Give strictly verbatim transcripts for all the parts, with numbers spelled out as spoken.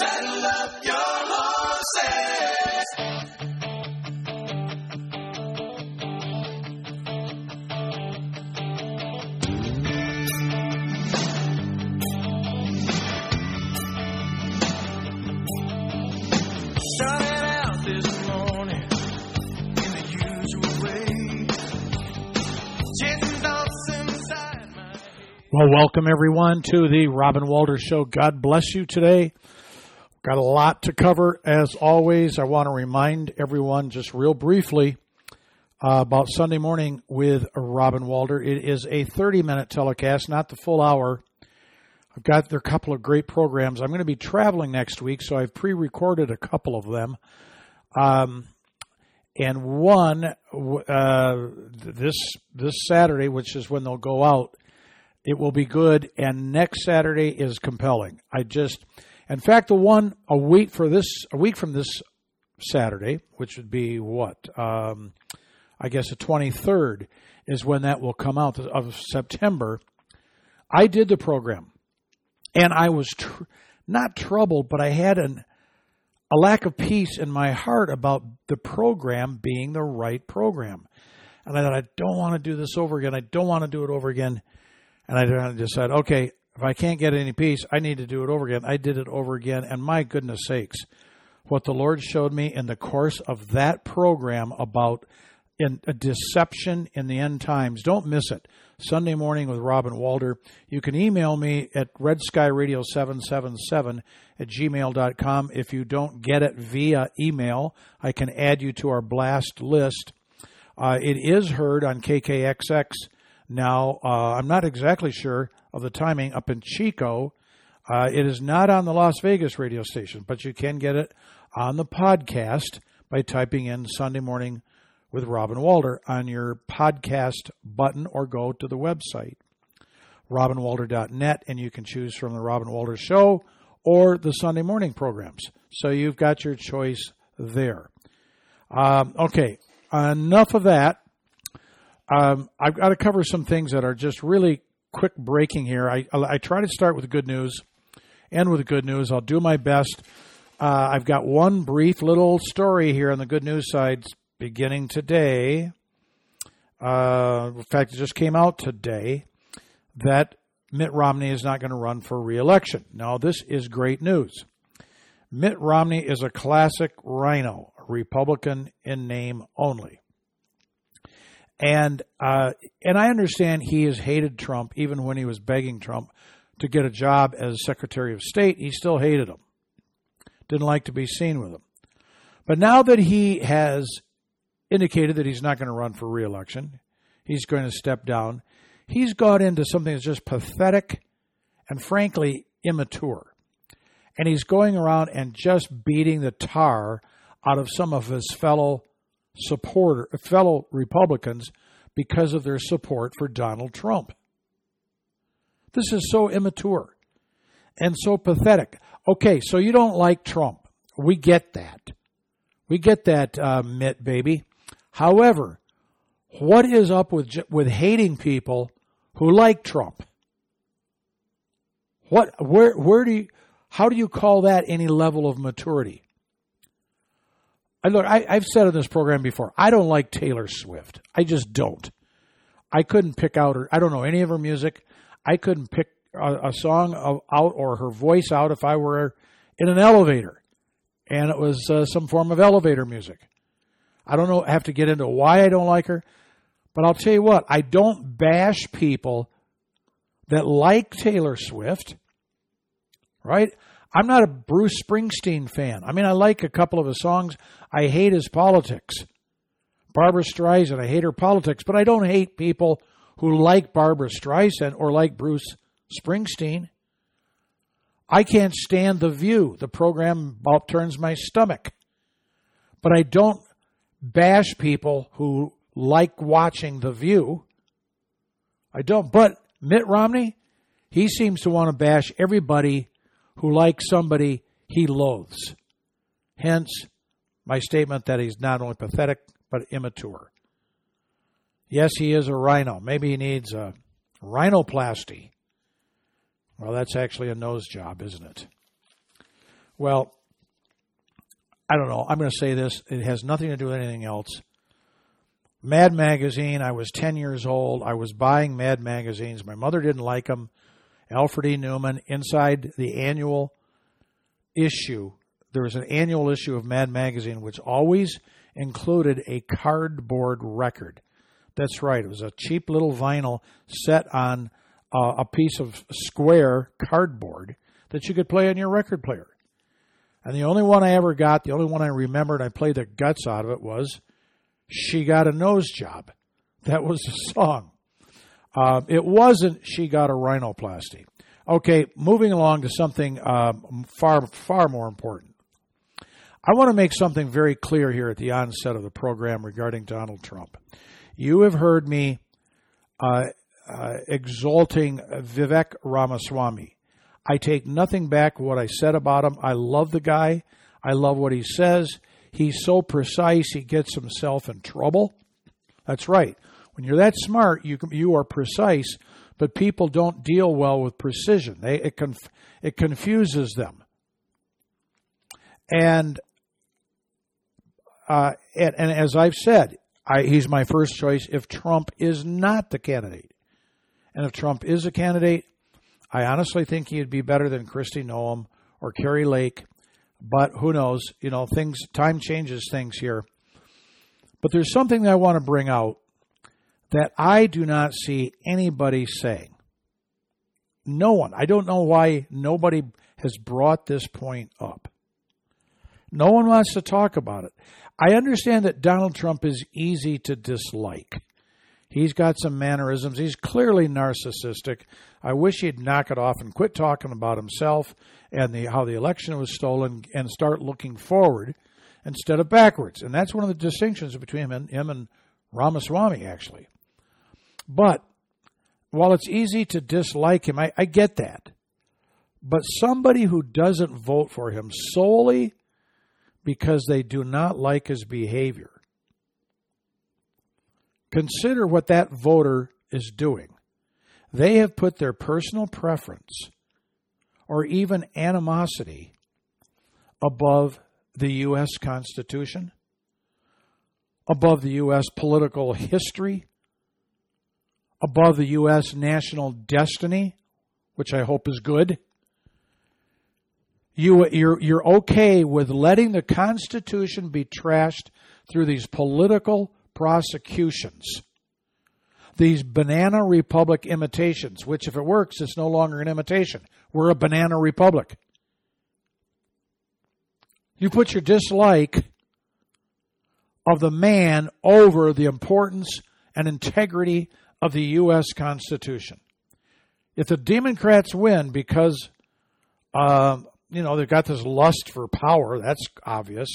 Saddle up your horses. Well, welcome everyone to the Robin Walter Show. God bless you today. Got a lot to cover as always. I want to remind everyone just real briefly uh, about Sunday morning with Robin Walter. It is a thirty-minute telecast, not the full hour. I've got there a couple of great programs. I'm going to be traveling next week, so I've pre-recorded a couple of them. Um, and one uh, this this Saturday, which is when they'll go out. It will be good, and next Saturday is compelling. I just, in fact, the one a week for this, a week from this Saturday, which would be what, um, I guess the twenty-third is when that will come out of September. I did the program, and I was tr- not troubled, but I had an, a lack of peace in my heart about the program being the right program, and I thought, I don't want to do this over again. I don't want to do it over again. And I decided, okay, if I can't get any peace, I need to do it over again. I did it over again, and my goodness sakes, what the Lord showed me in the course of that program about in a deception in the end times. Don't miss it. Sunday morning with Robin Walter. You can email me at red sky radio seven seven seven at gmail dot com. If you don't get it via email, I can add you to our blast list. Uh, it is heard on K K X X. Now, uh, I'm not exactly sure of the timing up in Chico. Uh, it is not on the Las Vegas radio station, but you can get it on the podcast by typing in Sunday Morning with Robin Walter on your podcast button or go to the website, robin walter dot net, and you can choose from the Robin Walter Show or the Sunday Morning programs. So you've got your choice there. Um, okay, enough of that. Um, I've got to cover some things that are just really quick breaking here. I, I try to start with good news, end with good news. I'll do my best. Uh, I've got one brief little story here on the good news side beginning today. Uh, in fact, it just came out today that Mitt Romney is not going to run for re-election. Now, this is great news. Mitt Romney is a classic rhino, Republican in name only. And uh, and I understand he has hated Trump, even when he was begging Trump to get a job as Secretary of State. He still hated him. Didn't like to be seen with him. But now that he has indicated that he's not going to run for re-election, he's going to step down, he's got into something that's just pathetic and, frankly, immature. And he's going around and just beating the tar out of some of his fellow supporter, fellow Republicans because of their support for Donald Trump. This is so immature and so pathetic. Okay, so you don't like Trump. We get that. We get that, uh, Mitt, baby. However, what is up with with hating people who like Trump? What? Where? Where do you? How do you call that any level of maturity? Look, I, I've said on this program before, I don't like Taylor Swift. I just don't. I couldn't pick out her. I don't know any of her music. I couldn't pick a, a song of, out or her voice out if I were in an elevator, and it was uh, some form of elevator music. I don't know. I have to get into why I don't like her, but I'll tell you what. I don't bash people that like Taylor Swift, right? I'm not a Bruce Springsteen fan. I mean, I like a couple of his songs. I hate his politics. Barbara Streisand, I hate her politics. But I don't hate people who like Barbara Streisand or like Bruce Springsteen. I can't stand The View. The program about turns my stomach. But I don't bash people who like watching The View. I don't. But Mitt Romney, he seems to want to bash everybody who likes somebody he loathes. Hence, my statement that he's not only pathetic, but immature. Yes, he is a rhino. Maybe he needs a rhinoplasty. Well, that's actually a nose job, isn't it? Well, I don't know. I'm going to say this. It has nothing to do with anything else. Mad Magazine, I was ten years old. I was buying Mad Magazines. My mother didn't like them. Alfred E. Newman, inside the annual issue, there was an annual issue of Mad Magazine, which always included a cardboard record. That's right. It was a cheap little vinyl set on uh, a piece of square cardboard that you could play on your record player. And the only one I ever got, the only one I remembered, I played the guts out of it, was She Got a Nose Job. That was the song. Uh, it wasn't She Got a Rhinoplasty. Okay, moving along to something um, far, far more important. I want to make something very clear here at the onset of the program regarding Donald Trump. You have heard me uh, uh, exalting Vivek Ramaswamy. I take nothing back what I said about him. I love the guy. I love what he says. He's so precise, he gets himself in trouble. That's right. When you're that smart, you you are precise, but people don't deal well with precision. They, it conf, it confuses them. And uh, and, and as I've said, I, he's my first choice if Trump is not the candidate. And if Trump is a candidate, I honestly think he'd be better than Kristi Noem or Carrie Lake. But who knows? You know, things time changes things here. But there's something that I want to bring out that I do not see anybody saying. No one. I don't know why nobody has brought this point up. No one wants to talk about it. I understand that Donald Trump is easy to dislike. He's got some mannerisms. He's clearly narcissistic. I wish he'd knock it off and quit talking about himself and the, how the election was stolen and start looking forward instead of backwards. And that's one of the distinctions between him and, him and Ramaswamy, actually. But while it's easy to dislike him, I, I get that. But somebody who doesn't vote for him solely because they do not like his behavior. Consider what that voter is doing. They have put their personal preference or even animosity above the U S. Constitution, above the U S political history, above the U S national destiny, which I hope is good. You, you're, you're okay with letting the Constitution be trashed through these political prosecutions, these banana republic imitations, which if it works, it's no longer an imitation. We're a banana republic. You put your dislike of the man over the importance and integrity of the U S. Constitution. If the Democrats win because... Uh, You know, they've got this lust for power. That's obvious.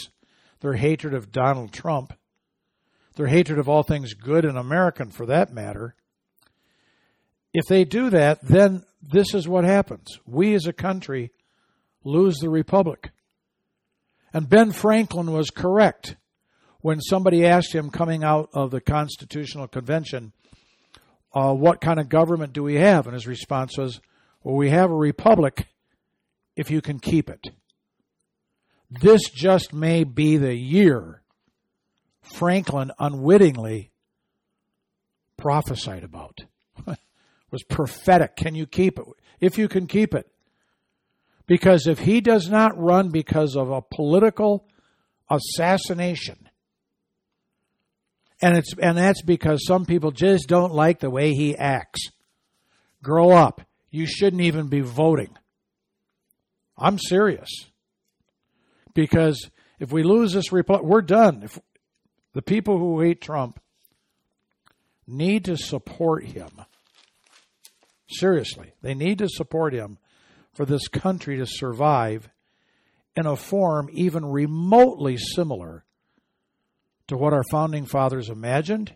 Their hatred of Donald Trump. Their hatred of all things good and American, for that matter. If they do that, then this is what happens. We as a country lose the republic. And Ben Franklin was correct when somebody asked him coming out of the Constitutional Convention, uh, what kind of government do we have? And his response was, well, we have a republic if you can keep it. This just may be the year Franklin unwittingly prophesied about. It was prophetic. Can you keep it? If you can keep it. Because if he does not run because of a political assassination, and it's and that's because some people just don't like the way he acts. Grow up. You shouldn't even be voting. I'm serious, because if we lose this republic, we're done. If the people who hate Trump need to support him. Seriously, they need to support him for this country to survive in a form even remotely similar to what our founding fathers imagined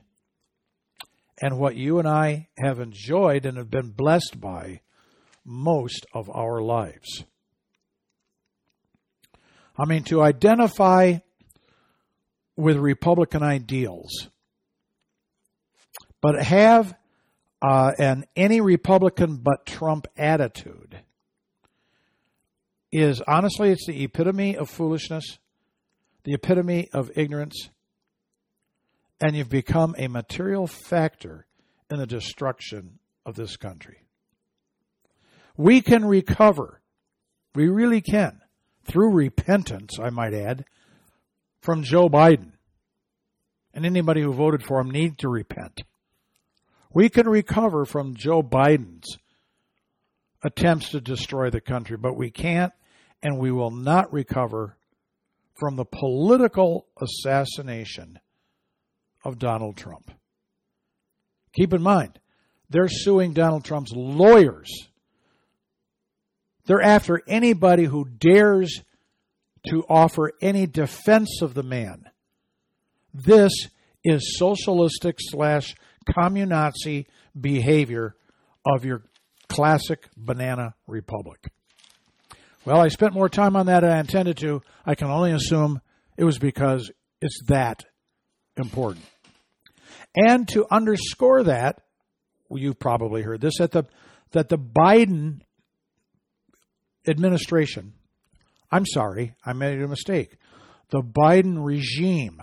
and what you and I have enjoyed and have been blessed by most of our lives. I mean, to identify with Republican ideals, but have uh, an any Republican but Trump attitude is, honestly, it's the epitome of foolishness, the epitome of ignorance, and you've become a material factor in the destruction of this country. We can recover, we really can, through repentance, I might add, from Joe Biden. And anybody who voted for him need to repent. We can recover from Joe Biden's attempts to destroy the country, but we can't and we will not recover from the political assassination of Donald Trump. Keep in mind, they're suing Donald Trump's lawyers. They're after anybody who dares to offer any defense of the man. This is socialistic slash communazi behavior of your classic banana republic. Well, I spent more time on that than I intended to. I can only assume it was because it's that important. And to underscore that, well, you've probably heard this, that the, that the Biden administration, I'm sorry, I made a mistake. The Biden regime,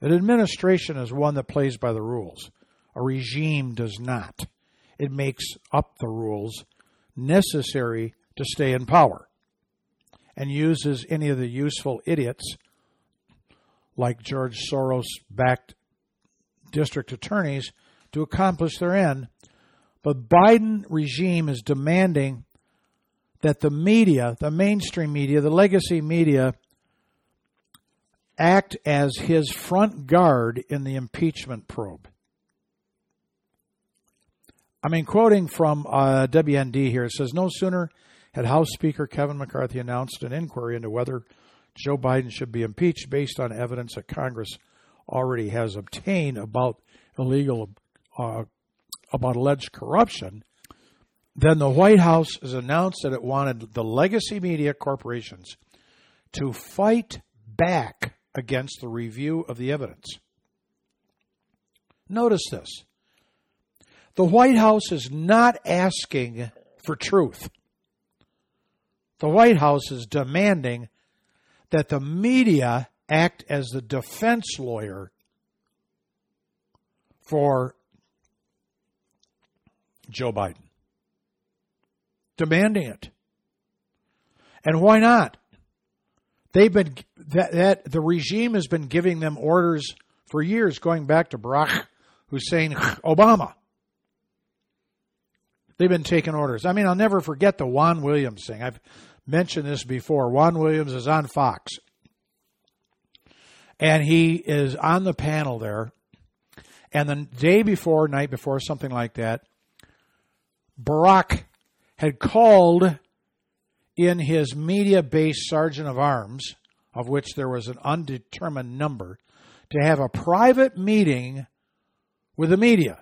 an administration is one that plays by the rules. A regime does not. It makes up the rules necessary to stay in power and uses any of the useful idiots like George Soros-backed district attorneys to accomplish their end. But the Biden regime is demanding that the media, the mainstream media, the legacy media, act as his front guard in the impeachment probe. I mean, quoting from uh, W N D here, it says, no sooner had House Speaker Kevin McCarthy announced an inquiry into whether Joe Biden should be impeached based on evidence that Congress already has obtained about illegal, uh, about alleged corruption, then the White House has announced that it wanted the legacy media corporations to fight back against the review of the evidence. Notice this. The White House is not asking for truth. The White House is demanding that the media act as the defense lawyer for Joe Biden. Demanding it. And why not? They've been that, that the regime has been giving them orders for years, going back to Barack Hussein Obama. They've been taking orders. I mean, I'll never forget the Juan Williams thing. I've mentioned this before. Juan Williams is on Fox. And he is on the panel there. And the day before, night before, something like that, Barack had called in his media-based sergeant of arms, of which there was an undetermined number, to have a private meeting with the media.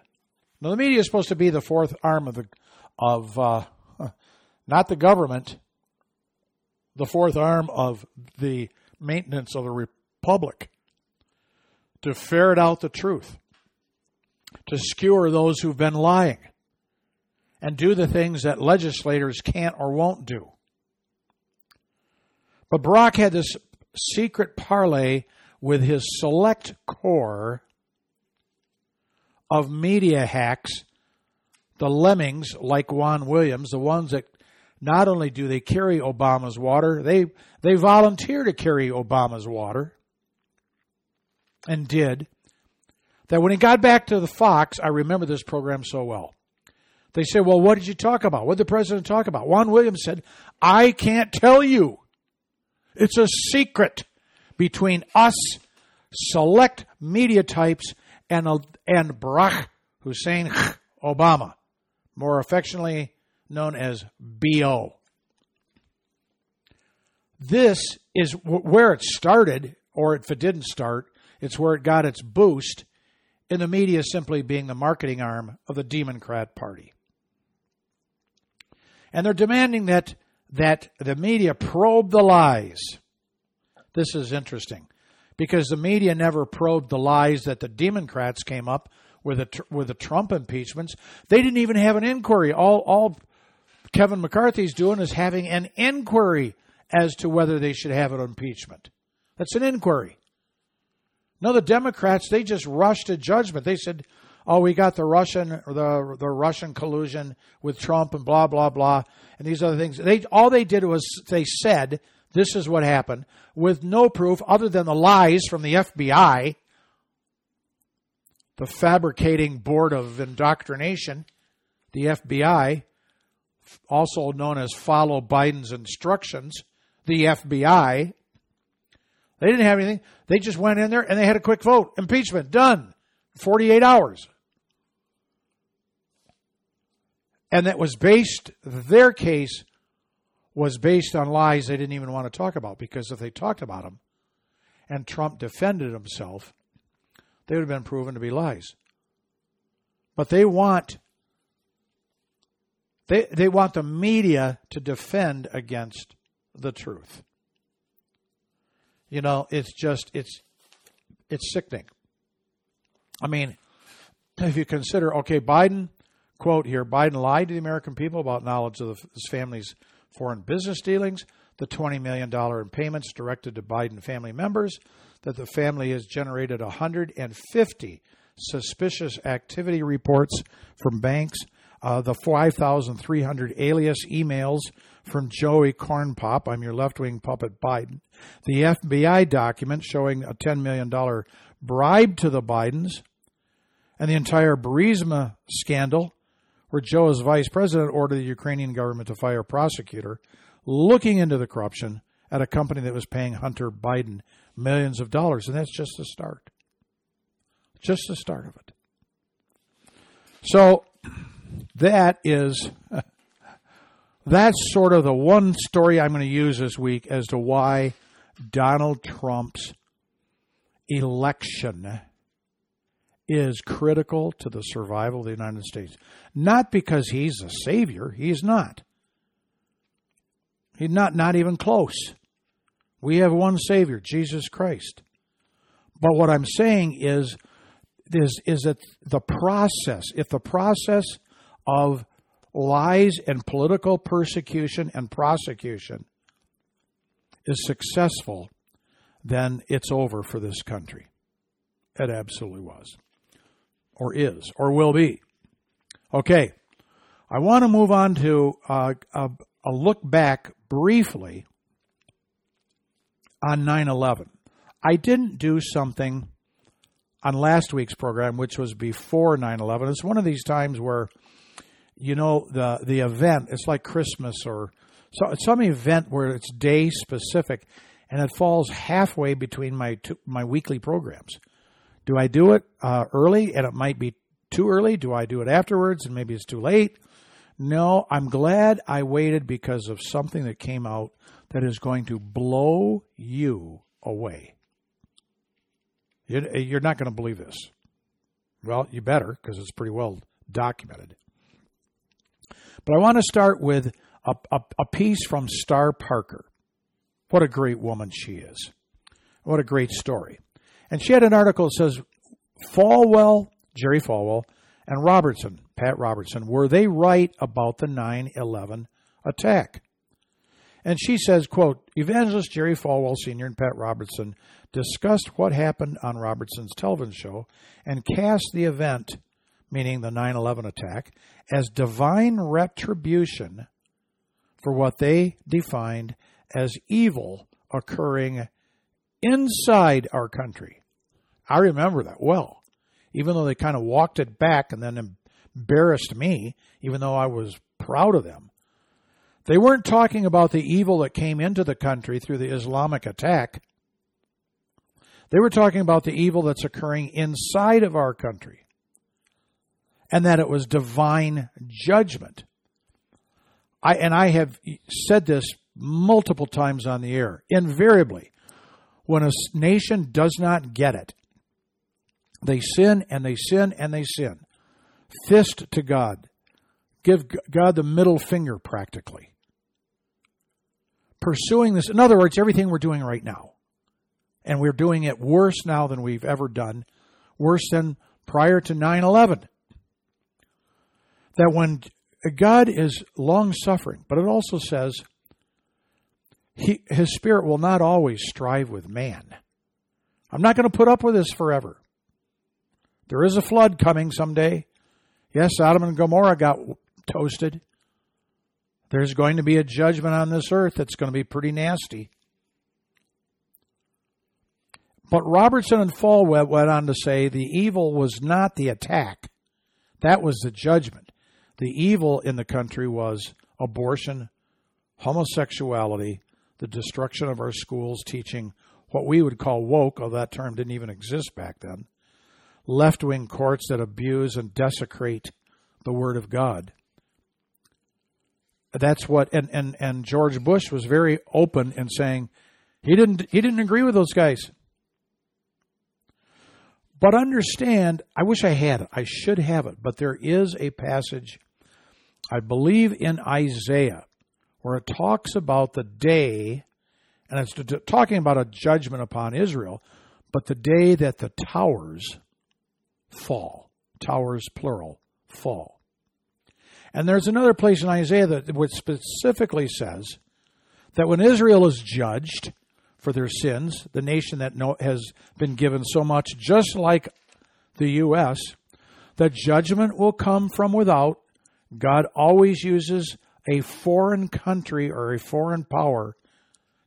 Now, the media is supposed to be the fourth arm of the, of uh, not the government, the fourth arm of the maintenance of the republic, to ferret out the truth, to skewer those who've been lying, and do the things that legislators can't or won't do. But Barack had this secret parlay with his select corps of media hacks, the lemmings like Juan Williams, the ones that not only do they carry Obama's water, they, they volunteer to carry Obama's water and did. That when he got back to the Fox, I remember this program so well. They said, well, what did you talk about? What did the president talk about? Juan Williams said, I can't tell you. It's a secret between us, select media types, and and Barack Hussein Obama, more affectionately known as B O. This is where it started, or if it didn't start, it's where it got its boost in the media simply being the marketing arm of the Democrat Party. And they're demanding that that the media probe the lies. This is interesting because the media never probed the lies that the Democrats came up with the, with the Trump impeachments. They didn't even have an inquiry. All all Kevin McCarthy's doing is having an inquiry as to whether they should have an impeachment. That's an inquiry. No, the Democrats, they just rushed to judgment. They said, oh, we got the Russian or the the Russian collusion with Trump and blah, blah, blah, and these other things. They all they did was they said this is what happened with no proof other than the lies from the F B I, the fabricating board of indoctrination, the F B I, also known as Follow Biden's Instructions, the F B I. They didn't have anything. They just went in there and they had a quick vote. Impeachment, done. forty-eight hours. And that was based, their case was based on lies they didn't even want to talk about, because if they talked about them and Trump defended himself, they would have been proven to be lies. But they want they they want the media to defend against the truth. You know, it's just, it's it's sickening. I mean, if you consider, okay, Biden, quote here, Biden lied to the American people about knowledge of his family's foreign business dealings, the twenty million dollars in payments directed to Biden family members, that the family has generated one hundred fifty suspicious activity reports from banks, uh, the five thousand three hundred alias emails from Joey Cornpop, I'm your left-wing puppet Biden, the F B I document showing a ten million dollars bribe to the Bidens, and the entire Burisma scandal, where Joe, as vice president, ordered the Ukrainian government to fire a prosecutor looking into the corruption at a company that was paying Hunter Biden millions of dollars. And that's just the start. Just the start of it. So that is, that's sort of the one story I'm going to use this week as to why Donald Trump's election is critical to the survival of the United States. Not because he's a savior. He's not. He's not, not even close. We have one Savior, Jesus Christ. But what I'm saying is, is, is that the process, if the process of lies and political persecution and prosecution is successful, then it's over for this country. It absolutely was, or is, or will be. Okay, I want to move on to uh, a, a look back briefly on nine eleven. I didn't do something on last week's program, which was before nine eleven. It's one of these times where, you know, the, the event, it's like Christmas or so, some event where it's day specific, and it falls halfway between my two, my weekly programs. Do I do it uh, early, and it might be too early? Do I do it afterwards, and maybe it's too late? No, I'm glad I waited because of something that came out that is going to blow you away. You're not going to believe this. Well, you better, because it's pretty well documented. But I want to start with a, a, a piece from Star Parker. What a great woman she is. What a great story. And she had an article that says, Falwell, Jerry Falwell, and Robertson, Pat Robertson, were they right about the nine eleven attack? And she says, quote, Evangelist Jerry Falwell Senior and Pat Robertson discussed what happened on Robertson's television show and cast the event, meaning the nine eleven attack, as divine retribution for what they defined as evil occurring inside our country. I remember that well, even though they kind of walked it back and then embarrassed me, even though I was proud of them. They weren't talking about the evil that came into the country through the Islamic attack. They were talking about the evil that's occurring inside of our country, and that it was divine judgment. I and I have said this multiple times on the air. Invariably, when a nation does not get it, they sin and they sin and they sin. Fist to God. Give God the middle finger, practically. Pursuing this. In other words, everything we're doing right now. And we're doing it worse now than we've ever done. Worse than prior to nine eleven. That when God is long-suffering, but it also says he, his spirit will not always strive with man. I'm not going to put up with this forever. There is a flood coming someday. Yes, Sodom and Gomorrah got toasted. There's going to be a judgment on this earth that's going to be pretty nasty. But Robertson and Falwell went on to say the evil was not the attack. That was the judgment. The evil in the country was abortion, homosexuality, the destruction of our schools, teaching what we would call woke, although that term didn't even exist back then, left-wing courts that abuse and desecrate the Word of God. That's what, and, and, and George Bush was very open in saying he didn't he didn't agree with those guys. But understand, I wish I had it. I should have it. But there is a passage, I believe in Isaiah, where it talks about the day, and it's talking about a judgment upon Israel, but the day that the towers fall, towers plural, fall. And there's another place in Isaiah that which specifically says that when Israel is judged for their sins, the nation that has been given so much, just like the U S, that judgment will come from without. God always uses a foreign country or a foreign power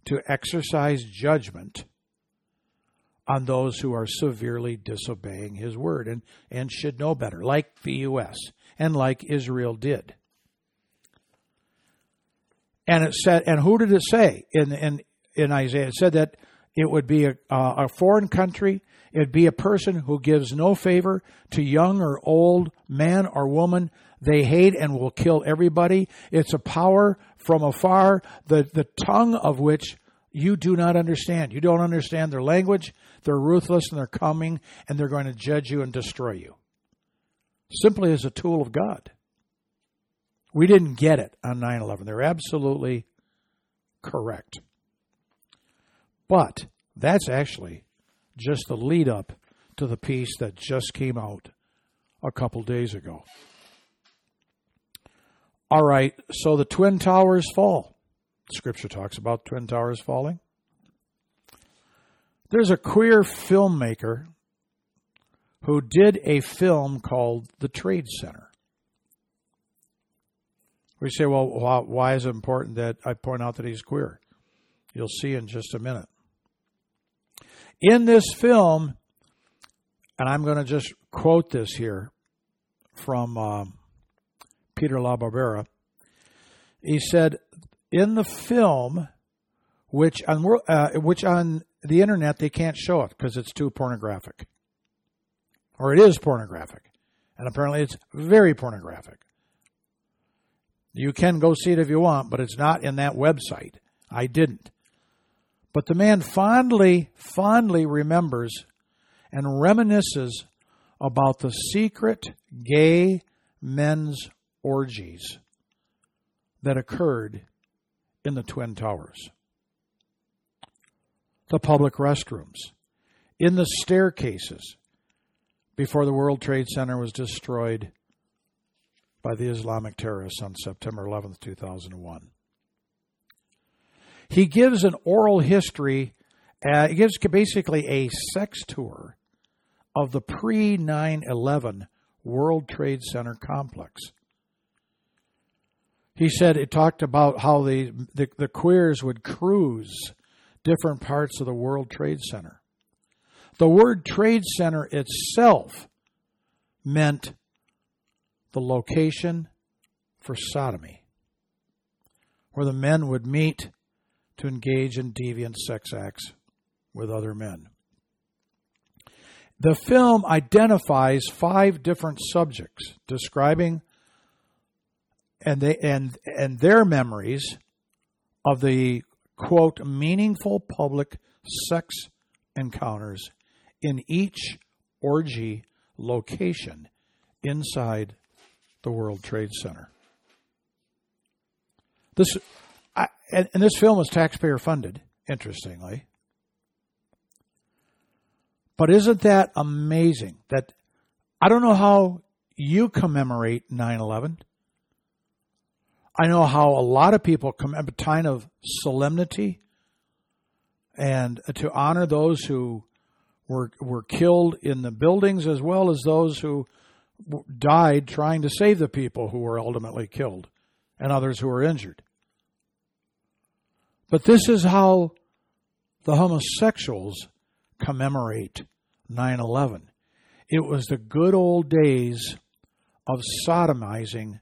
to exercise judgment on those who are severely disobeying his word and, and should know better, like the U S and like Israel did. And it said, and who did it say in in in Isaiah? It said that it would be a, a foreign country. It'd be a person who gives no favor to young or old, man or woman. They hate and will kill everybody. It's a power from afar, the, the tongue of which you do not understand. You don't understand their language. They're ruthless and they're coming, and they're going to judge you and destroy you. Simply as a tool of God. We didn't get it on nine eleven. They're absolutely correct. But that's actually just the lead up to the piece that just came out a couple days ago. All right, so the Twin Towers fall. Scripture talks about Twin Towers falling. There's a queer filmmaker who did a film called The Trade Center. We say, well, why is it important that I point out that he's queer? You'll see in just a minute. In this film, and I'm going to just quote this here from um, Peter LaBarbera. He said, in the film, which on, uh, which on the internet they can't show it because it's too pornographic. Or it is pornographic. And apparently it's very pornographic. You can go see it if you want, but it's not in that website. I didn't. But the man fondly, fondly remembers and reminisces about the secret gay men's orgies that occurred in the Twin Towers, the public restrooms, in the staircases before the World Trade Center was destroyed by the Islamic terrorists on September eleventh, two thousand one. He gives an oral history, uh, he gives basically a sex tour of the pre nine eleven World Trade Center complex. He said it talked about how the, the, the queers would cruise different parts of the World Trade Center. The word Trade Center itself meant the location for sodomy, where the men would meet to engage in deviant sex acts with other men. The film identifies five different subjects describing and they and and their memories of the, quote, meaningful public sex encounters in each orgy location inside the World Trade Center. This I, and, and this film was taxpayer funded, interestingly. But isn't that amazing? That I don't know how you commemorate nine eleven. I know how a lot of people come at a time of solemnity and to honor those who were were killed in the buildings, as well as those who died trying to save the people who were ultimately killed and others who were injured. But this is how the homosexuals commemorate nine eleven. It was the good old days of sodomizing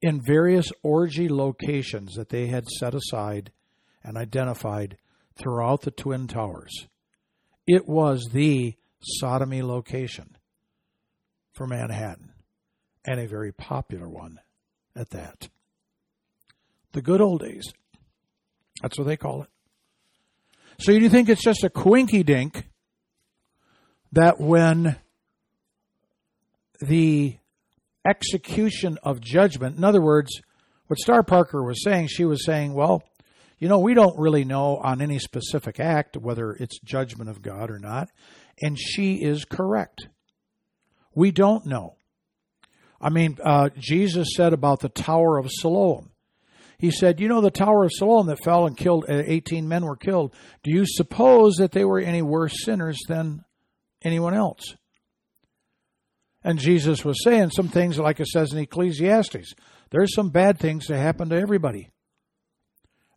in various orgy locations that they had set aside and identified throughout the Twin Towers. It was the sodomy location for Manhattan, and a very popular one at that. The good old days. That's what they call it. So you think it's just a coinky-dink that when the execution of judgment, in other words, what Star Parker was saying, she was saying, well, you know, we don't really know on any specific act whether it's judgment of God or not. And she is correct. We don't know. I mean, uh, Jesus said about the Tower of Siloam. He said, you know, the Tower of Siloam that fell and killed, eighteen men were killed. Do you suppose that they were any worse sinners than anyone else? And Jesus was saying some things, like it says in Ecclesiastes, there's some bad things that happen to everybody.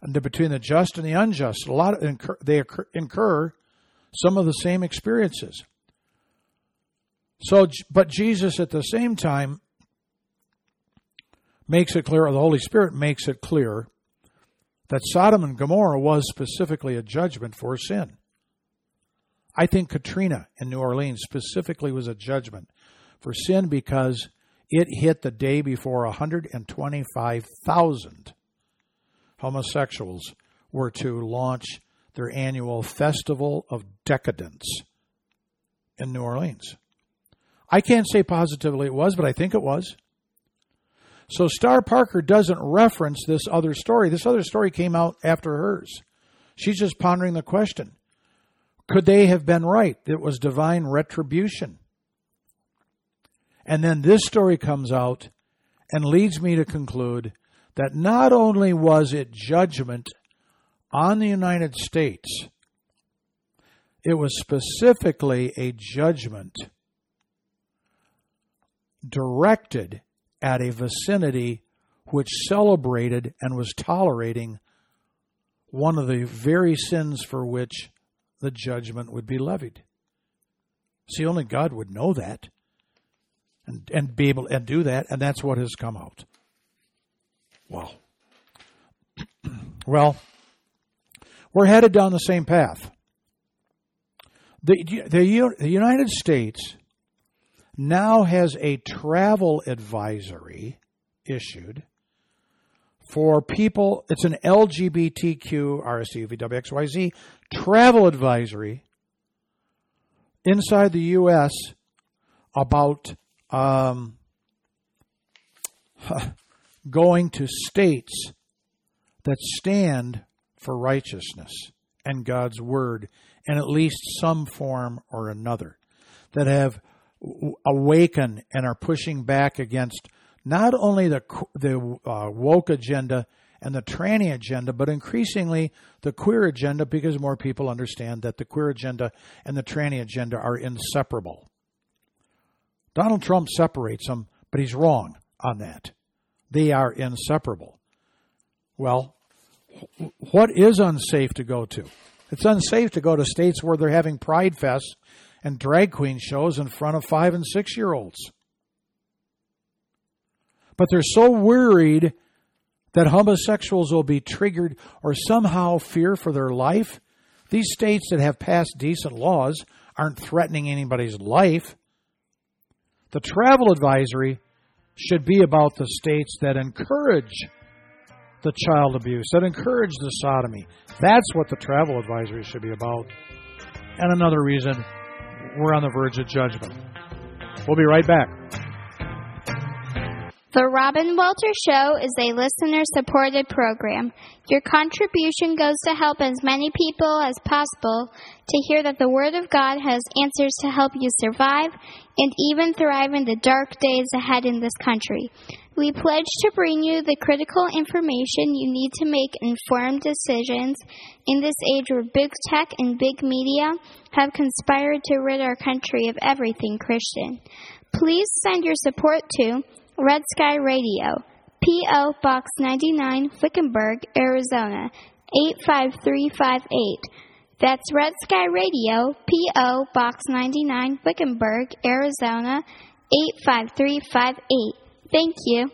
And the, between the just and the unjust, a lot of, incur, they occur, incur some of the same experiences. So, but Jesus at the same time makes it clear, or the Holy Spirit makes it clear, that Sodom and Gomorrah was specifically a judgment for sin. I think Katrina in New Orleans specifically was a judgment for sin because it hit the day before one hundred twenty-five thousand homosexuals were to launch their annual Festival of Decadence in New Orleans. I can't say positively it was, but I think it was. So Star Parker doesn't reference this other story. This other story came out after hers. She's just pondering the question. Could they have been right? It was divine retribution. And then this story comes out and leads me to conclude that not only was it judgment on the United States, it was specifically a judgment directed at a vicinity which celebrated and was tolerating one of the very sins for which the judgment would be levied. See, only God would know that and, and be able and do that, and that's what has come out. Wow. Well, we're headed down the same path. The, the, the United States now has a travel advisory issued for people. It's an L G B T Q, R S U V W X Y Z travel advisory inside the U S about um, going to states that stand for righteousness and God's word in at least some form or another, that have awaken and are pushing back against not only the the uh, woke agenda and the tranny agenda, but increasingly the queer agenda, because more people understand that the queer agenda and the tranny agenda are inseparable. Donald Trump separates them, but he's wrong on that. They are inseparable. Well, what is unsafe to go to? It's unsafe to go to states where they're having pride fests and drag queen shows in front of five and six-year-olds. But they're so worried that homosexuals will be triggered or somehow fear for their life. These states that have passed decent laws aren't threatening anybody's life. The travel advisory should be about the states that encourage the child abuse, that encourage the sodomy. That's what the travel advisory should be about. And another reason we're on the verge of judgment. We'll be right back. The Robin Walter Show is a listener-supported program. Your contribution goes to help as many people as possible to hear that the Word of God has answers to help you survive and even thrive in the dark days ahead in this country. We pledge to bring you the critical information you need to make informed decisions in this age where big tech and big media have conspired to rid our country of everything Christian. Please send your support to Red Sky Radio, P O. Box ninety-nine, Wickenburg, Arizona, eight five three five eight. That's Red Sky Radio, P O. Box ninety-nine, Wickenburg, Arizona, eight five three five eight. Thank you.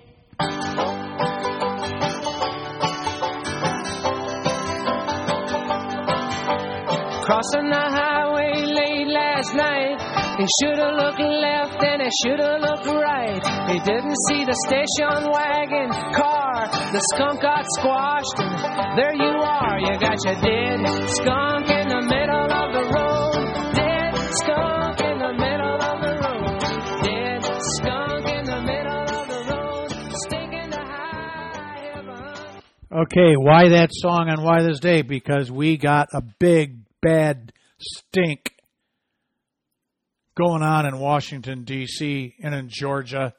Crossing the highway late last night. They shoulda looked left and they shoulda looked right. They didn't see the station wagon car. The skunk got squashed and there you are. You got your dead skunk in the middle of the road. Dead skunk in the middle of the road. Dead skunk in the middle of the road. Stinking to high heaven. Okay, why that song on Why This Day? Because we got a big, bad stink going on in Washington, D C and in Georgia.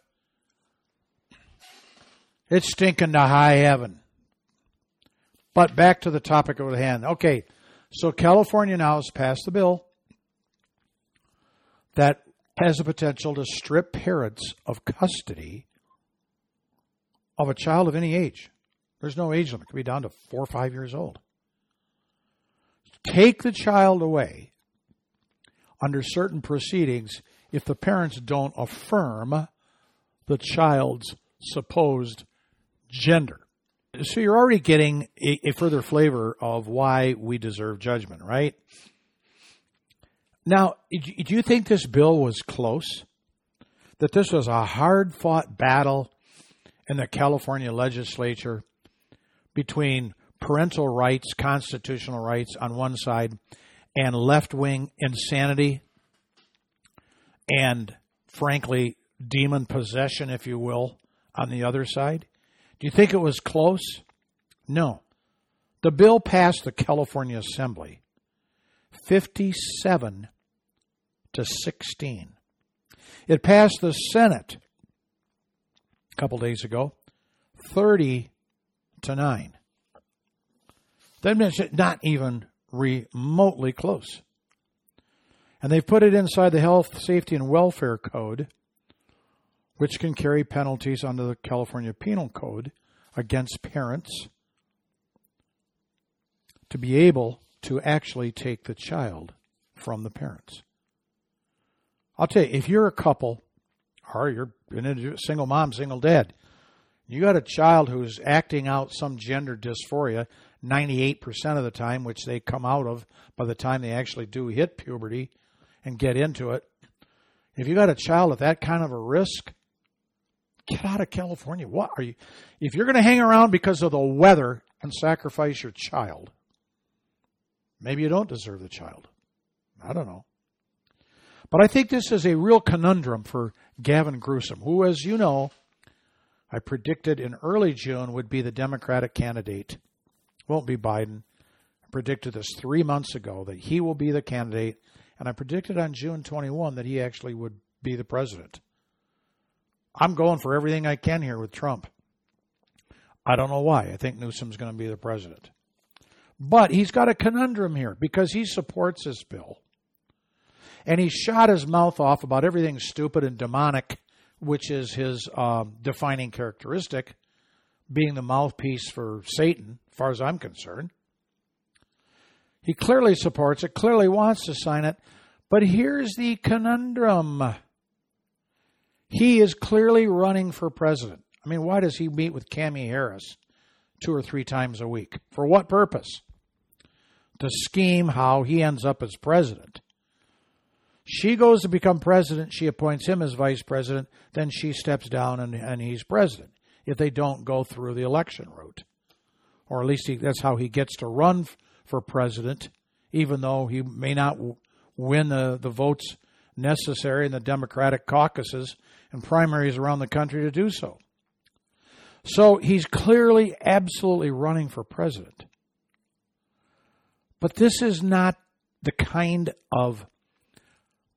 It's stinking to high heaven. But back to the topic at hand. Okay, so California now has passed the bill that has the potential to strip parents of custody of a child of any age. There's no age limit. It could be down to four or five years old. Take the child away under certain proceedings if the parents don't affirm the child's supposed gender. So you're already getting a, a further flavor of why we deserve judgment, right? Now, do you think this bill was close? That this was a hard-fought battle in the California legislature between parental rights, constitutional rights on one side, and left-wing insanity and, frankly, demon possession, if you will, on the other side? Do you think it was close? No. The bill passed the California Assembly fifty-seven to sixteen. It passed the Senate a couple days ago thirty to nine. That's not even remotely close. And they've put it inside the Health, Safety, and Welfare Code, which can carry penalties under the California Penal Code against parents to be able to actually take the child from the parents. I'll tell you, if you're a couple or you're a single mom, single dad, you got a child who's acting out some gender dysphoria ninety-eight percent of the time, which they come out of by the time they actually do hit puberty and get into it. If you got a child at that kind of a risk, get out of California. What are you? If you're going to hang around because of the weather and sacrifice your child, maybe you don't deserve the child. I don't know. But I think this is a real conundrum for Gavin Newsom, who, as you know, I predicted in early June would be the Democratic candidate. Won't be Biden. I predicted this three months ago that he will be the candidate, and I predicted on June twenty-first that he actually would be the president. I'm going for everything I can here with Trump. I don't know why. I think Newsom's going to be the president. But he's got a conundrum here because he supports this bill. And he shot his mouth off about everything stupid and demonic, which is his uh, defining characteristic, being the mouthpiece for Satan, as far as I'm concerned. He clearly supports it, clearly wants to sign it, but here's the conundrum. He is clearly running for president. I mean, why does he meet with Kamala Harris two or three times a week? For what purpose? To scheme how he ends up as president. She goes to become president, she appoints him as vice president, then she steps down and, and he's president. If they don't go through the election route. Or at least he, that's how he gets to run f- for president, even though he may not w- win the, the votes necessary in the Democratic caucuses and primaries around the country to do so. So he's clearly, absolutely running for president. But this is not the kind of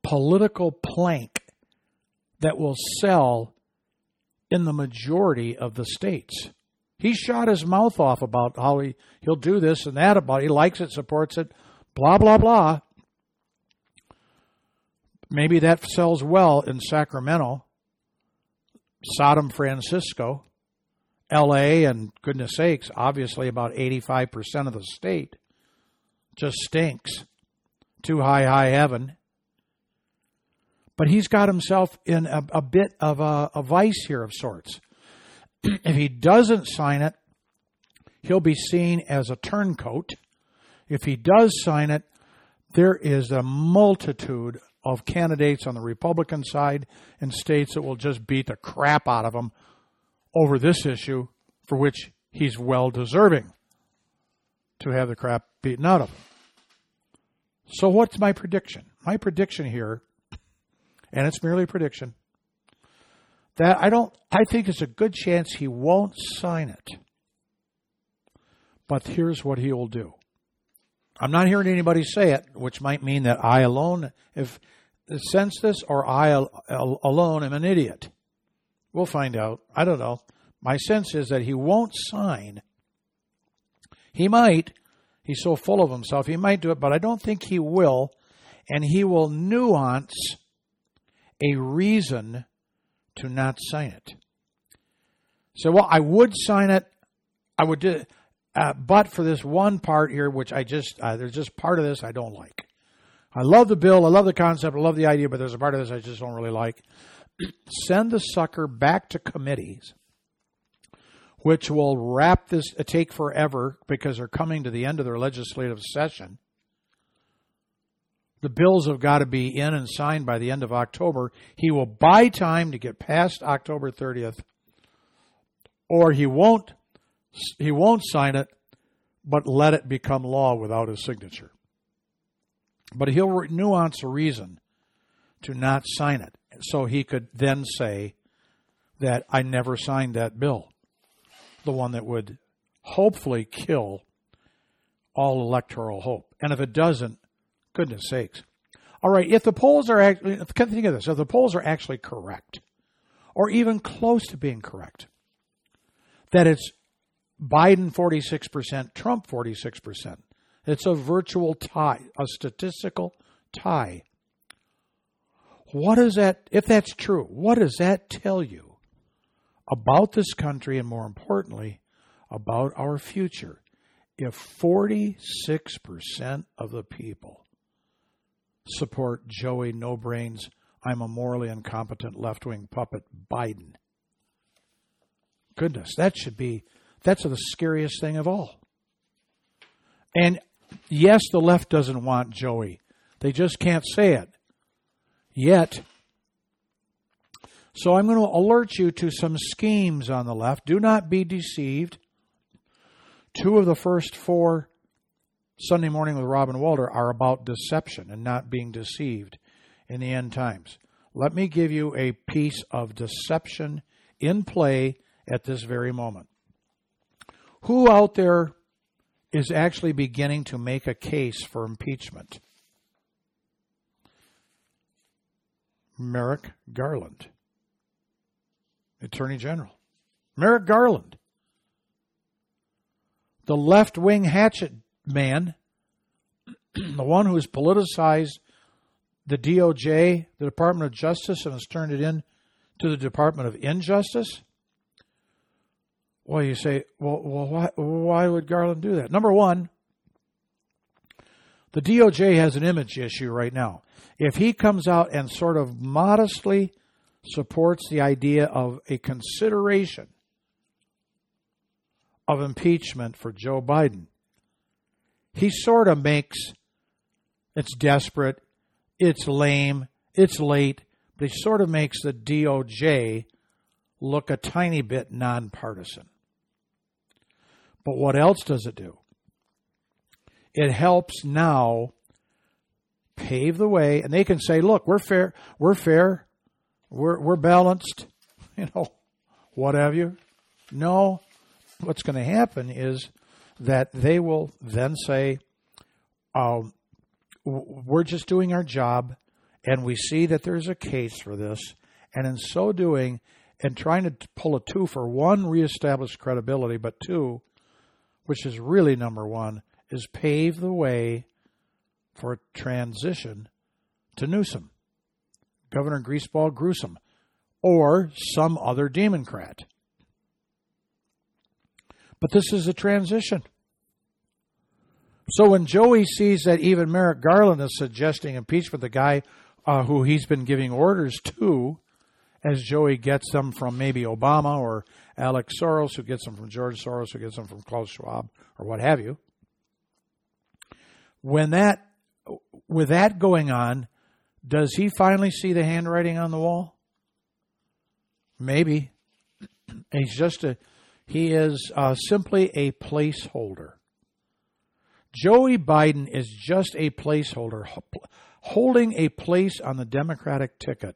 political plank that will sell in the majority of the states. He shot his mouth off about how he, he'll do this and that, about he likes it, supports it, blah, blah, blah. Maybe that sells well in Sacramento, San Francisco, L A, and goodness sakes, obviously about eighty-five percent of the state just stinks. Too high, high heaven. But he's got himself in a, a bit of a, a vice here of sorts. If he doesn't sign it, he'll be seen as a turncoat. If he does sign it, there is a multitude of candidates on the Republican side in states that will just beat the crap out of him over this issue, for which he's well deserving to have the crap beaten out of him. So what's my prediction? My prediction here, and it's merely a prediction, that I don't, I think it's a good chance he won't sign it. But here's what he will do. I'm not hearing anybody say it, which might mean that I alone have sensed this, or I alone am an idiot. We'll find out. I don't know. My sense is that he won't sign. He might. He's so full of himself. He might do it, but I don't think he will. And he will nuance a reason to not sign it. So, well, I would sign it. I would do it. Uh, but for this one part here, which I just, uh, there's just part of this I don't like. I love the bill. I love the concept. I love the idea. But there's a part of this I just don't really like. Send the sucker back to committees, which will wrap this, take forever because they're coming to the end of their legislative session. The bills have got to be in and signed by the end of October. He will buy time to get past October thirtieth, or he won't, he won't sign it, but let it become law without his signature. But he'll nuance a reason to not sign it, so he could then say that I never signed that bill, the one that would hopefully kill all electoral hope. And if it doesn't, goodness sakes. All right, if the polls are actually, think of this, if the polls are actually correct, or even close to being correct, that it's Biden forty-six percent, Trump forty-six percent. It's a virtual tie, a statistical tie. What does that, if that's true, what does that tell you about this country, and more importantly, about our future? If forty-six percent of the people support Joey No Brains, I'm a morally incompetent left-wing puppet Biden. Goodness, that should be, that's the scariest thing of all. And yes, the left doesn't want Joey. They just can't say it. Yet, so I'm going to alert you to some schemes on the left. Do not be deceived. Two of the first four Sunday Morning with Robin Walter are about deception and not being deceived in the end times. Let me give you a piece of deception in play at this very moment. Who out there is actually beginning to make a case for impeachment? Merrick Garland, Attorney General. Merrick Garland, the left-wing hatchet man, the one who has politicized the D O J, the Department of Justice, and has turned it in to the Department of Injustice. Well, you say, well, well why, why would Garland do that? Number one, the D O J has an image issue right now. If he comes out and sort of modestly supports the idea of a consideration of impeachment for Joe Biden, he sort of makes, it's desperate, it's lame, it's late. They sort of makes the D O J look a tiny bit nonpartisan. But what else does it do? It helps now pave the way, and they can say, look, we're fair, we're fair, we're we're balanced, you know, what have you. No, what's going to happen is that they will then say, um, we're just doing our job, and we see that there's a case for this. And in so doing, and trying to pull a two for one, reestablish credibility, but two, which is really number one, is pave the way for a transition to Newsom, Governor Greaseball Gruesome, or some other Democrat. But this is a transition. So when Joey sees that even Merrick Garland is suggesting impeachment, the guy uh, who he's been giving orders to, as Joey gets them from maybe Obama or Alex Soros, who gets them from George Soros, who gets them from Klaus Schwab, or what have you. When that, with that going on, does he finally see the handwriting on the wall? Maybe. He's just a, he is uh, simply a placeholder. Joey Biden is just a placeholder, holding a place on the Democratic ticket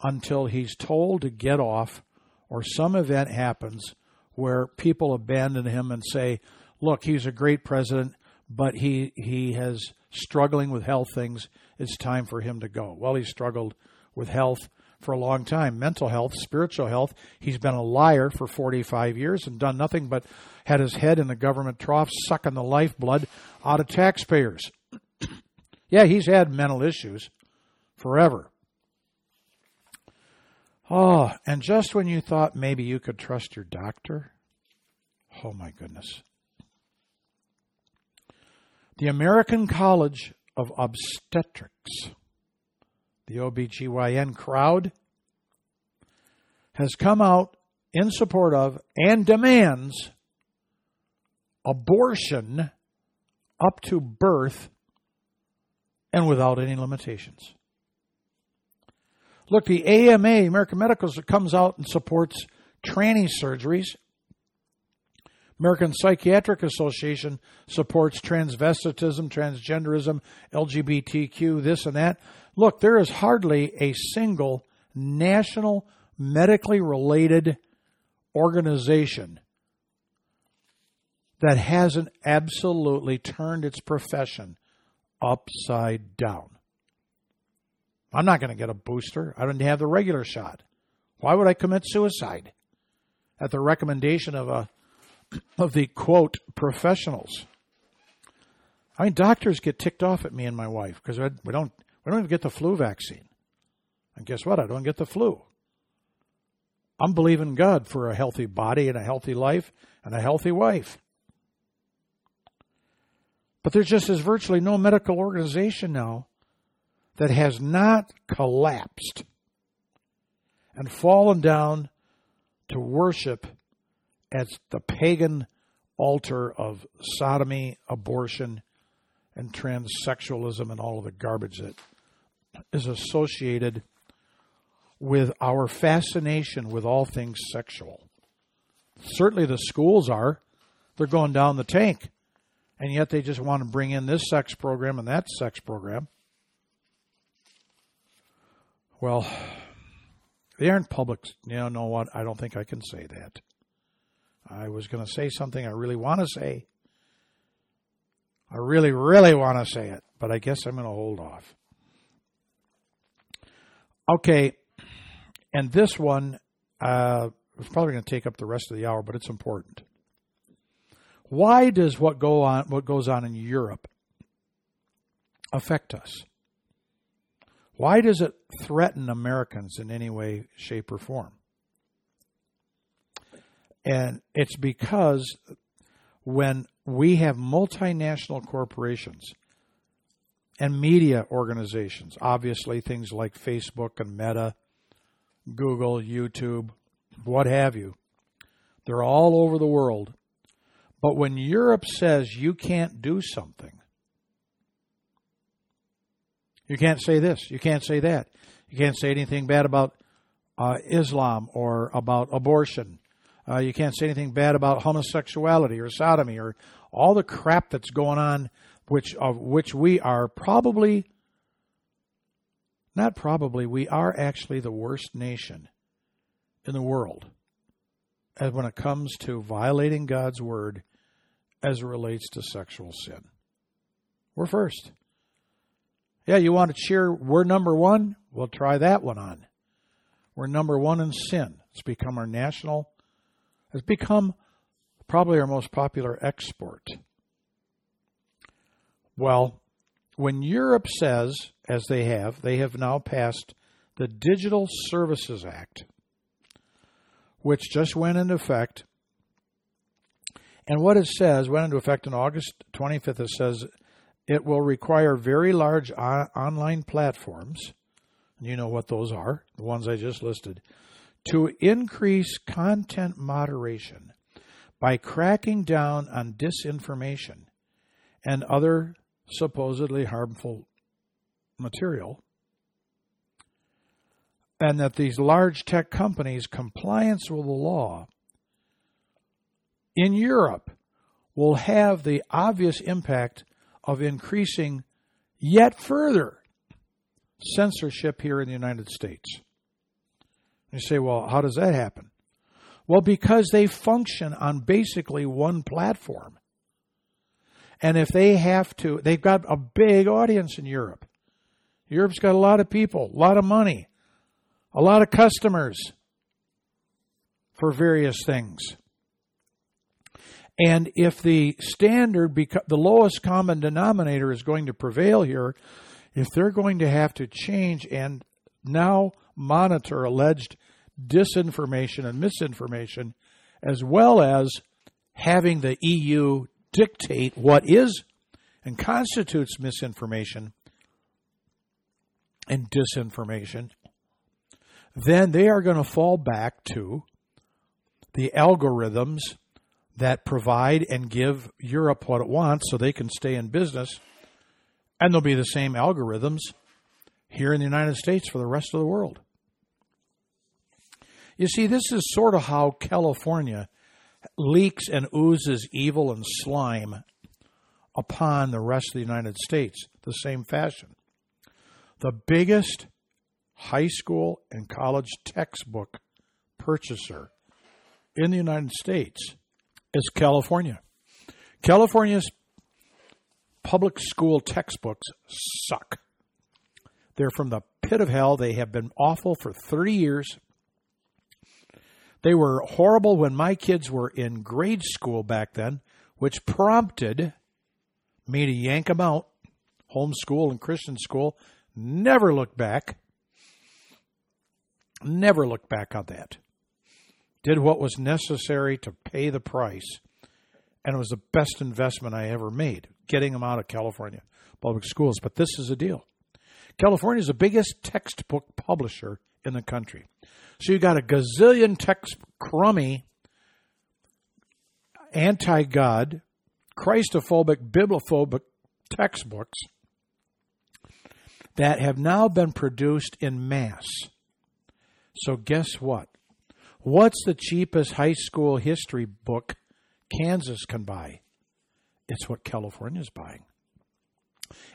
until he's told to get off or some event happens where people abandon him and say, look, he's a great president, but he he has struggling with health things. It's time for him to go. Well, he's struggled with health for a long time, mental health, spiritual health. He's been a liar for forty-five years and done nothing but had his head in the government trough, sucking the lifeblood out of taxpayers. Yeah, he's had mental issues forever. Oh, and just when you thought maybe you could trust your doctor, oh my goodness. The American College of Obstetrics, the O B G Y N crowd, has come out in support of and demands abortion up to birth and without any limitations. Look, the A M A, American Medical, comes out and supports tranny surgeries. American Psychiatric Association supports transvestitism, transgenderism, L G B T Q, this and that. Look, there is hardly a single national medically related organization that hasn't absolutely turned its profession upside down. I'm not going to get a booster. I don't have the regular shot. Why would I commit suicide? At the recommendation of a of the, quote, professionals. I mean, doctors get ticked off at me and my wife because we don't we don't even get the flu vaccine. And guess what? I don't get the flu. I'm believing God for a healthy body and a healthy life and a healthy wife. But there just is virtually no medical organization now that has not collapsed and fallen down to worship at the pagan altar of sodomy, abortion, and transsexualism and all of the garbage that is associated with our fascination with all things sexual. Certainly the schools are. They're going down the tank. And yet they just want to bring in this sex program and that sex program. Well, they aren't public. You know what? I don't think I can say that. I was going to say something I really want to say. I really, really want to say it, but I guess I'm going to hold off. Okay, and this one uh, is probably going to take up the rest of the hour, but it's important. Why does what go on, what goes on in Europe affect us? Why does it threaten Americans in any way, shape, or form? And it's because when we have multinational corporations and media organizations, obviously things like Facebook and Meta, Google, YouTube, what have you, they're all over the world. But when Europe says you can't do something, you can't say this. You can't say that. You can't say anything bad about uh, Islam or about abortion. Uh, you can't say anything bad about homosexuality or sodomy or all the crap that's going on, which of which we are probably, not probably, we are actually the worst nation in the world when it comes to violating God's word as it relates to sexual sin. We're first. Yeah, you want to cheer, we're number one? Well, try that one on. We're number one in sin. It's become our national, it's become probably our most popular export. Well, when Europe says, as they have, they have now passed the Digital Services Act, which just went into effect. And what it says, went into effect on August twenty-fifth, it says it will require very large on- online platforms, and you know what those are, the ones I just listed, to increase content moderation by cracking down on disinformation and other supposedly harmful material, and that these large tech companies' compliance with the law in Europe will have the obvious impact of increasing yet further censorship here in the United States. You say, well, how does that happen? Well, because they function on basically one platform. And if they have to, they've got a big audience in Europe. Europe's got a lot of people, a lot of money, a lot of customers for various things. And if the standard, the lowest common denominator is going to prevail here, if they're going to have to change and now monitor alleged disinformation and misinformation, as well as having the E U dictate what is and constitutes misinformation and disinformation, then they are going to fall back to the algorithms that provide and give Europe what it wants so they can stay in business, and they'll be the same algorithms here in the United States for the rest of the world. You see, this is sort of how California leaks and oozes evil and slime upon the rest of the United States, the same fashion. The biggest high school and college textbook purchaser in the United States is California. California's public school textbooks suck. They're from the pit of hell. They have been awful for thirty years. They were horrible when my kids were in grade school back then, which prompted me to yank them out. Homeschool and Christian school. Never looked back. Never looked back on that. Did what was necessary to pay the price, and it was the best investment I ever made, getting them out of California public schools. But this is a deal. California is the biggest textbook publisher in the country. So you got a gazillion text crummy, anti-God, Christophobic, bibliophobic textbooks that have now been produced in mass. So guess what? What's the cheapest high school history book Kansas can buy? It's what California's buying.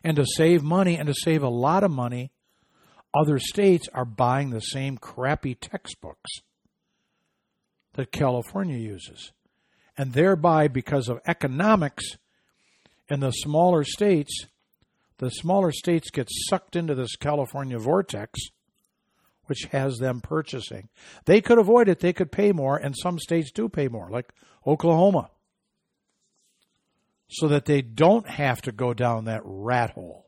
And to save money, and to save a lot of money, other states are buying the same crappy textbooks that California uses. And thereby, because of economics in the smaller states, the smaller states get sucked into this California vortex, which has them purchasing. They could avoid it. They could pay more, and some states do pay more, like Oklahoma, so that they don't have to go down that rat hole.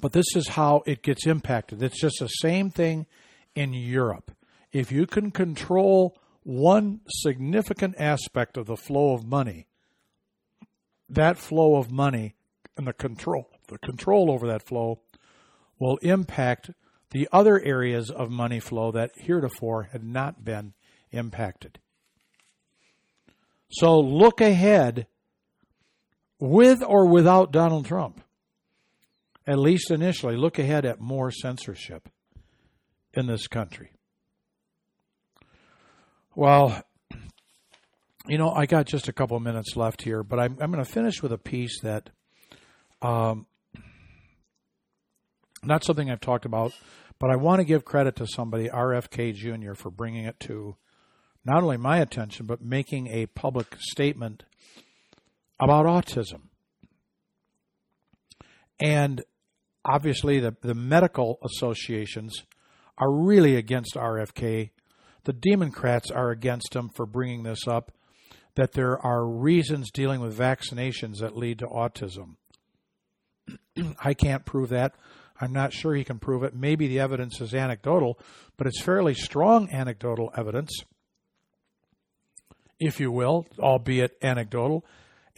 But this is how it gets impacted. It's just the same thing in Europe. If you can control one significant aspect of the flow of money, that flow of money and the control, the control over that flow will impact the other areas of money flow that heretofore had not been impacted. So look ahead, with or without Donald Trump, at least initially, look ahead at more censorship in this country. Well, you know, I got just a couple of minutes left here, but I'm, I'm going to finish with a piece that... Um, Not something I've talked about, But I want to give credit to somebody, R F K Junior, for bringing it to not only my attention, but making a public statement about autism. And obviously the, the medical associations are really against R F K. The Democrats are against him for bringing this up, that there are reasons dealing with vaccinations that lead to autism. I can't prove that. I'm not sure he can prove it. Maybe the evidence is anecdotal, but it's fairly strong anecdotal evidence, if you will, albeit anecdotal.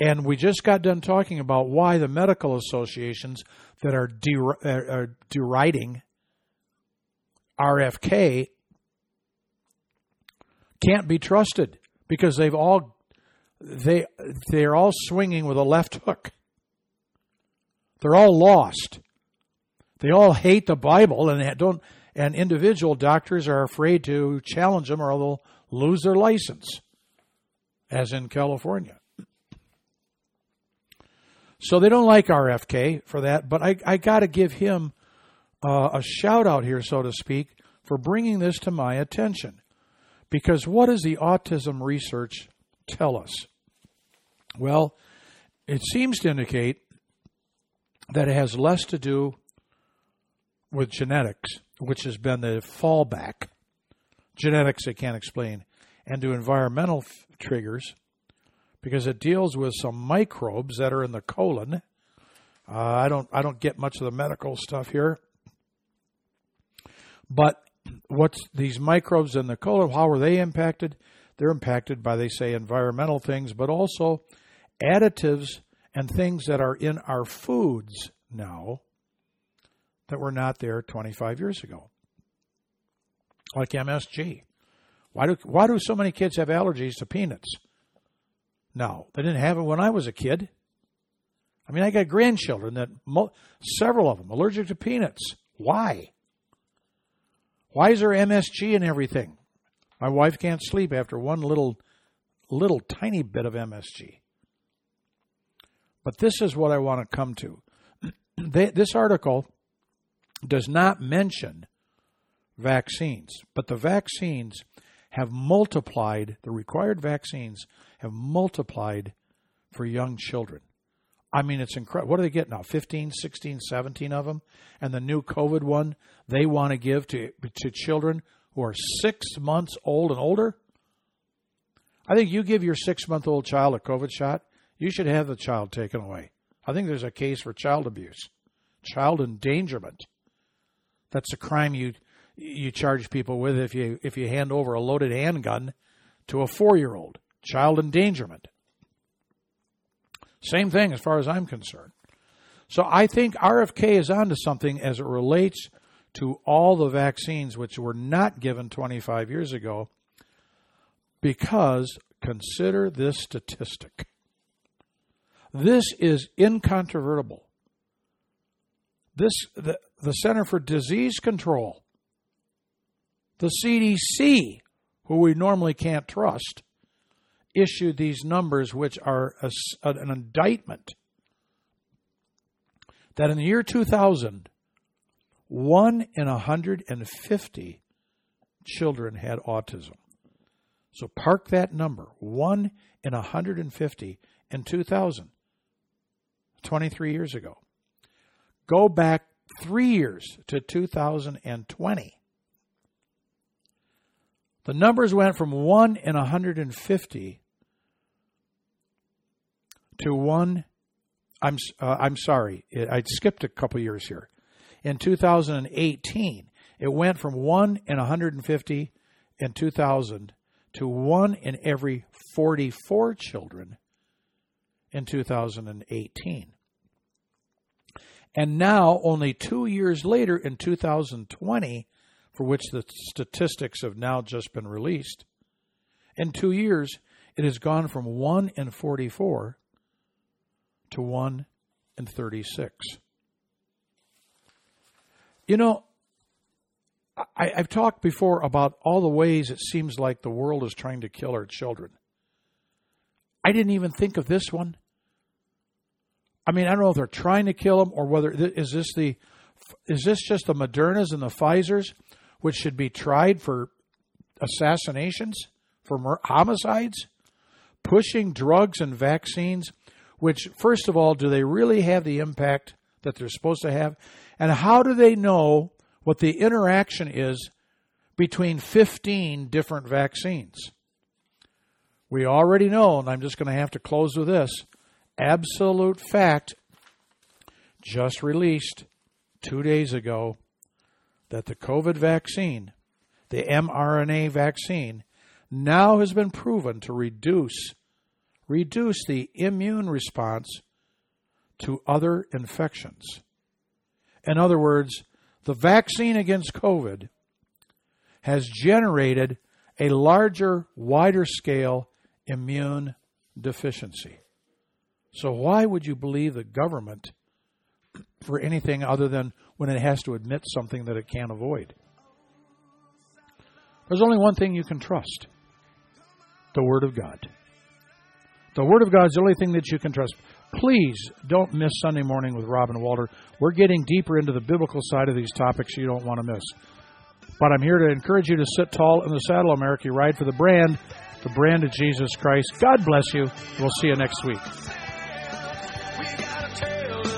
And we just got done talking about why the medical associations that are, der- are deriding R F K can't be trusted, because they've all they they're all swinging with a left hook. They're all lost. They all hate the Bible, and they don't. And individual doctors are afraid to challenge them, or they'll lose their license, as in California. So they don't like R F K for that, but I, I got to give him uh, a shout-out here, so to speak, for bringing this to my attention. Because what does the autism research tell us? Well, it seems to indicate that it has less to do with genetics, which has been the fallback. Genetics they can't explain, and to environmental f- triggers, because it deals with some microbes that are in the colon. Uh, I don't I don't get much of the medical stuff here. But what's these microbes in the colon, how are they impacted? They're impacted by, they say, environmental things, but also additives and things that are in our foods now that were not there twenty-five years ago. Like M S G. Why do why do so many kids have allergies to peanuts? No, they didn't have it when I was a kid. I mean, I got grandchildren that, mo- several of them, allergic to peanuts. Why? Why is there M S G in everything? My wife can't sleep after one little, little tiny bit of M S G. But this is what I want to come to. They, this article does not mention vaccines, but the vaccines have multiplied, the required vaccines have multiplied for young children. I mean, it's incredible. What do they get now, fifteen, sixteen, seventeen of them? And the new COVID one they want to give to to children who are six months old and older? I think you give your six-month-old child a COVID shot, you should have the child taken away. I think there's a case for child abuse, child endangerment. That's a crime you... You charge people with if you if you hand over a loaded handgun to a four-year-old. Child endangerment. Same thing as far as I'm concerned. So I think R F K is onto something as it relates to all the vaccines which were not given twenty-five years ago, because consider this statistic. This is incontrovertible. This the, the Center for Disease Control, the C D C, who we normally can't trust, issued these numbers, which are a, an indictment that in the year two thousand, one in one hundred fifty children had autism. So park that number, one in one hundred fifty in two thousand, twenty-three years ago. Go back three years to two thousand twenty. The numbers went from one in one hundred fifty to one. I'm uh, I'm sorry, I skipped a couple years here. In two thousand eighteen, it went from one in one hundred fifty in two thousand to one in every forty-four children in two thousand eighteen. And now, only two years later, in two thousand twenty, for which the statistics have now just been released, in two years, it has gone from one in forty-four to one in thirty-six. You know, I, I've talked before about all the ways it seems like the world is trying to kill our children. I didn't even think of this one. I mean, I don't know if they're trying to kill them or whether, is this the is this just the Modernas and the Pfizers, which should be tried for assassinations, for homicides, pushing drugs and vaccines, which, first of all, do they really have the impact that they're supposed to have? And how do they know what the interaction is between fifteen different vaccines? We already know, and I'm just going to have to close with this, absolute fact just released two days ago that the COVID vaccine, the mRNA vaccine, now has been proven to reduce reduce the immune response to other infections. In other words, the vaccine against COVID has generated a larger, wider scale immune deficiency. So why would you believe the government for anything other than when it has to admit something that it can't avoid? There's only one thing you can trust: the Word of God. The Word of God is the only thing that you can trust. Please don't miss Sunday Morning with Robin Walter. We're getting deeper into the biblical side of these topics you don't want to miss. But I'm here to encourage you to sit tall in the saddle, America. You ride for the brand, the brand of Jesus Christ. God bless you. We'll see you next week.